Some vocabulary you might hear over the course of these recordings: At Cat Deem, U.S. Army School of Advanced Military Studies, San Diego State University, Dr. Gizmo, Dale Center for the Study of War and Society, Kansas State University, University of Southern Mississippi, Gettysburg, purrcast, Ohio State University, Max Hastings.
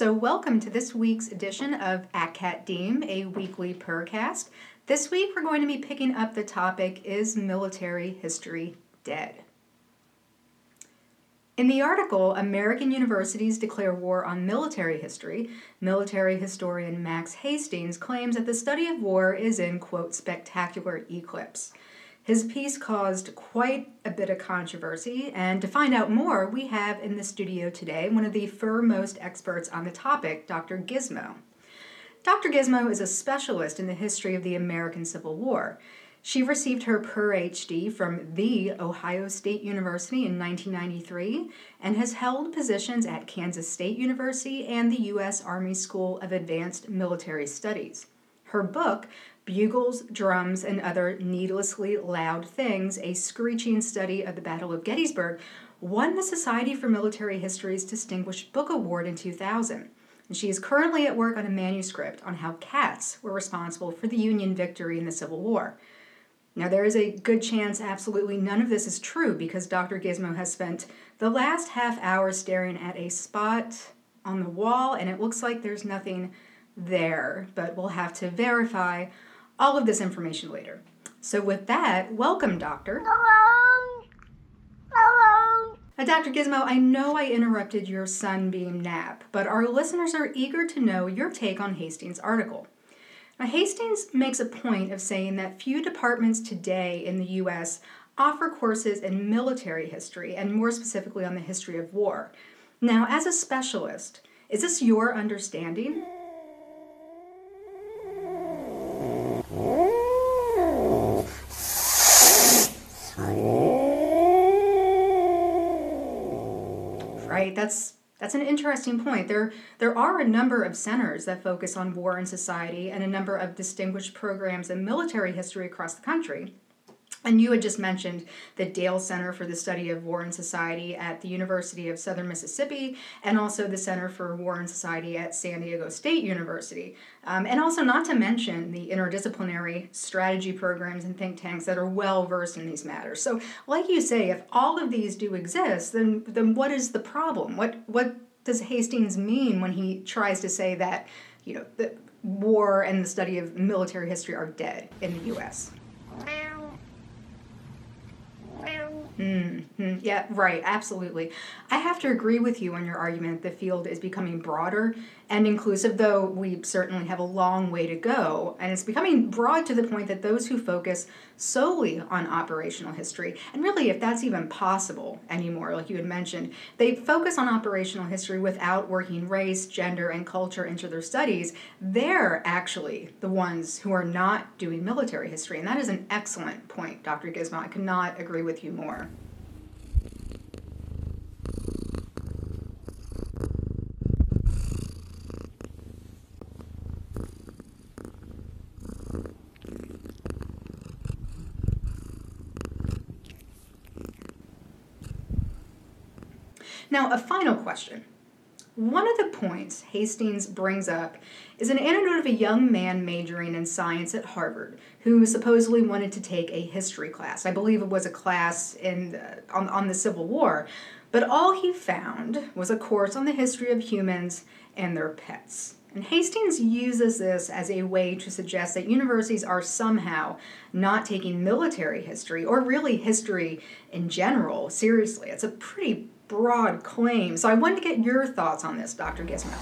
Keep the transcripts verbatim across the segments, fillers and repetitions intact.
So welcome to this week's edition of At Cat Deem, a weekly purrcast. This week we're going to be picking up the topic, Is Military History Dead? In the article, American Universities Declare War on Military History, military historian Max Hastings claims that the study of war is in, quote, spectacular eclipse. His piece caused quite a bit of controversy, and to find out more, we have in the studio today one of the foremost experts on the topic, Doctor Gizmo. Doctor Gizmo is a specialist in the history of the American Civil War. She received her PhD from the Ohio State University in nineteen ninety-three and has held positions at Kansas State University and the U S Army School of Advanced Military Studies. Her book, Bugles, Drums, and Other Needlessly Loud Things, A Screeching Study of the Battle of Gettysburg, won the Society for Military History's Distinguished Book Award in two thousand. And she is currently at work on a manuscript on how cats were responsible for the Union victory in the Civil War. Now, there is a good chance absolutely none of this is true because Doctor Gizmo has spent the last half hour staring at a spot on the wall, and it looks like there's nothing there, but we'll have to verify all of this information later. So with that, welcome, Doctor. Hello. Hello. Now, Doctor Gizmo, I know I interrupted your sunbeam nap, but our listeners are eager to know your take on Hastings' article. Now, Hastings makes a point of saying that few departments today in the U S offer courses in military history, and more specifically on the history of war. Now, as a specialist, is this your understanding? Right, that's that's an interesting point. There there are a number of centers that focus on war and society and a number of distinguished programs in military history across the country. And you had just mentioned the Dale Center for the Study of War and Society at the University of Southern Mississippi, and also the Center for War and Society at San Diego State University. Um, and also not to mention the interdisciplinary strategy programs and think tanks that are well-versed in these matters. So like you say, if all of these do exist, then then what is the problem? What, what does Hastings mean when he tries to say that, you know, the war and the study of military history are dead in the U S? Mm-hmm. Yeah, right, absolutely. I have to agree with you on your argument that the field is becoming broader and inclusive, though we certainly have a long way to go, and it's becoming broad to the point that those who focus solely on operational history, and really if that's even possible anymore, like you had mentioned, they focus on operational history without working race, gender, and culture into their studies, they're actually the ones who are not doing military history, and that is an excellent point, Doctor Gizmo. I could not agree with you more. Now, a final question. One of the points Hastings brings up is an anecdote of a young man majoring in science at Harvard who supposedly wanted to take a history class. I believe it was a class in the, on, on the Civil War, but all he found was a course on the history of humans and their pets. And Hastings uses this as a way to suggest that universities are somehow not taking military history, or really history in general, seriously. It's a pretty broad claim. So I wanted to get your thoughts on this, Doctor Gizmo.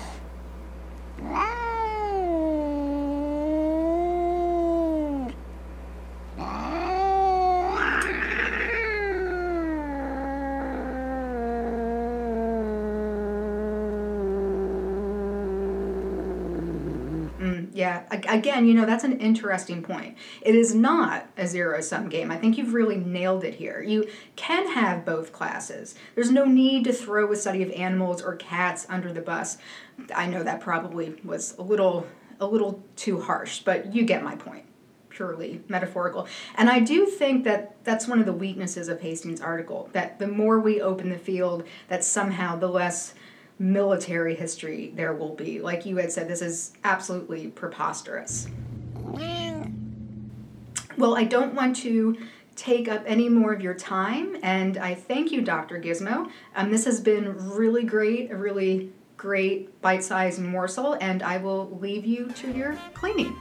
Mm, yeah, again, you know, that's an interesting point. It is not a zero-sum game. I think you've really nailed it here. You can have both classes. There's no need to throw a study of animals or cats under the bus. I know that probably was a little, a little too harsh, but you get my point. Purely metaphorical. And I do think that that's one of the weaknesses of Hastings' article, that the more we open the field, that somehow the less military history there will be. Like you had said, this is absolutely preposterous. Well, I don't want to take up any more of your time, and I thank you, Doctor Gizmo. Um, this has been really great, a really great bite-sized morsel, and I will leave you to your cleaning.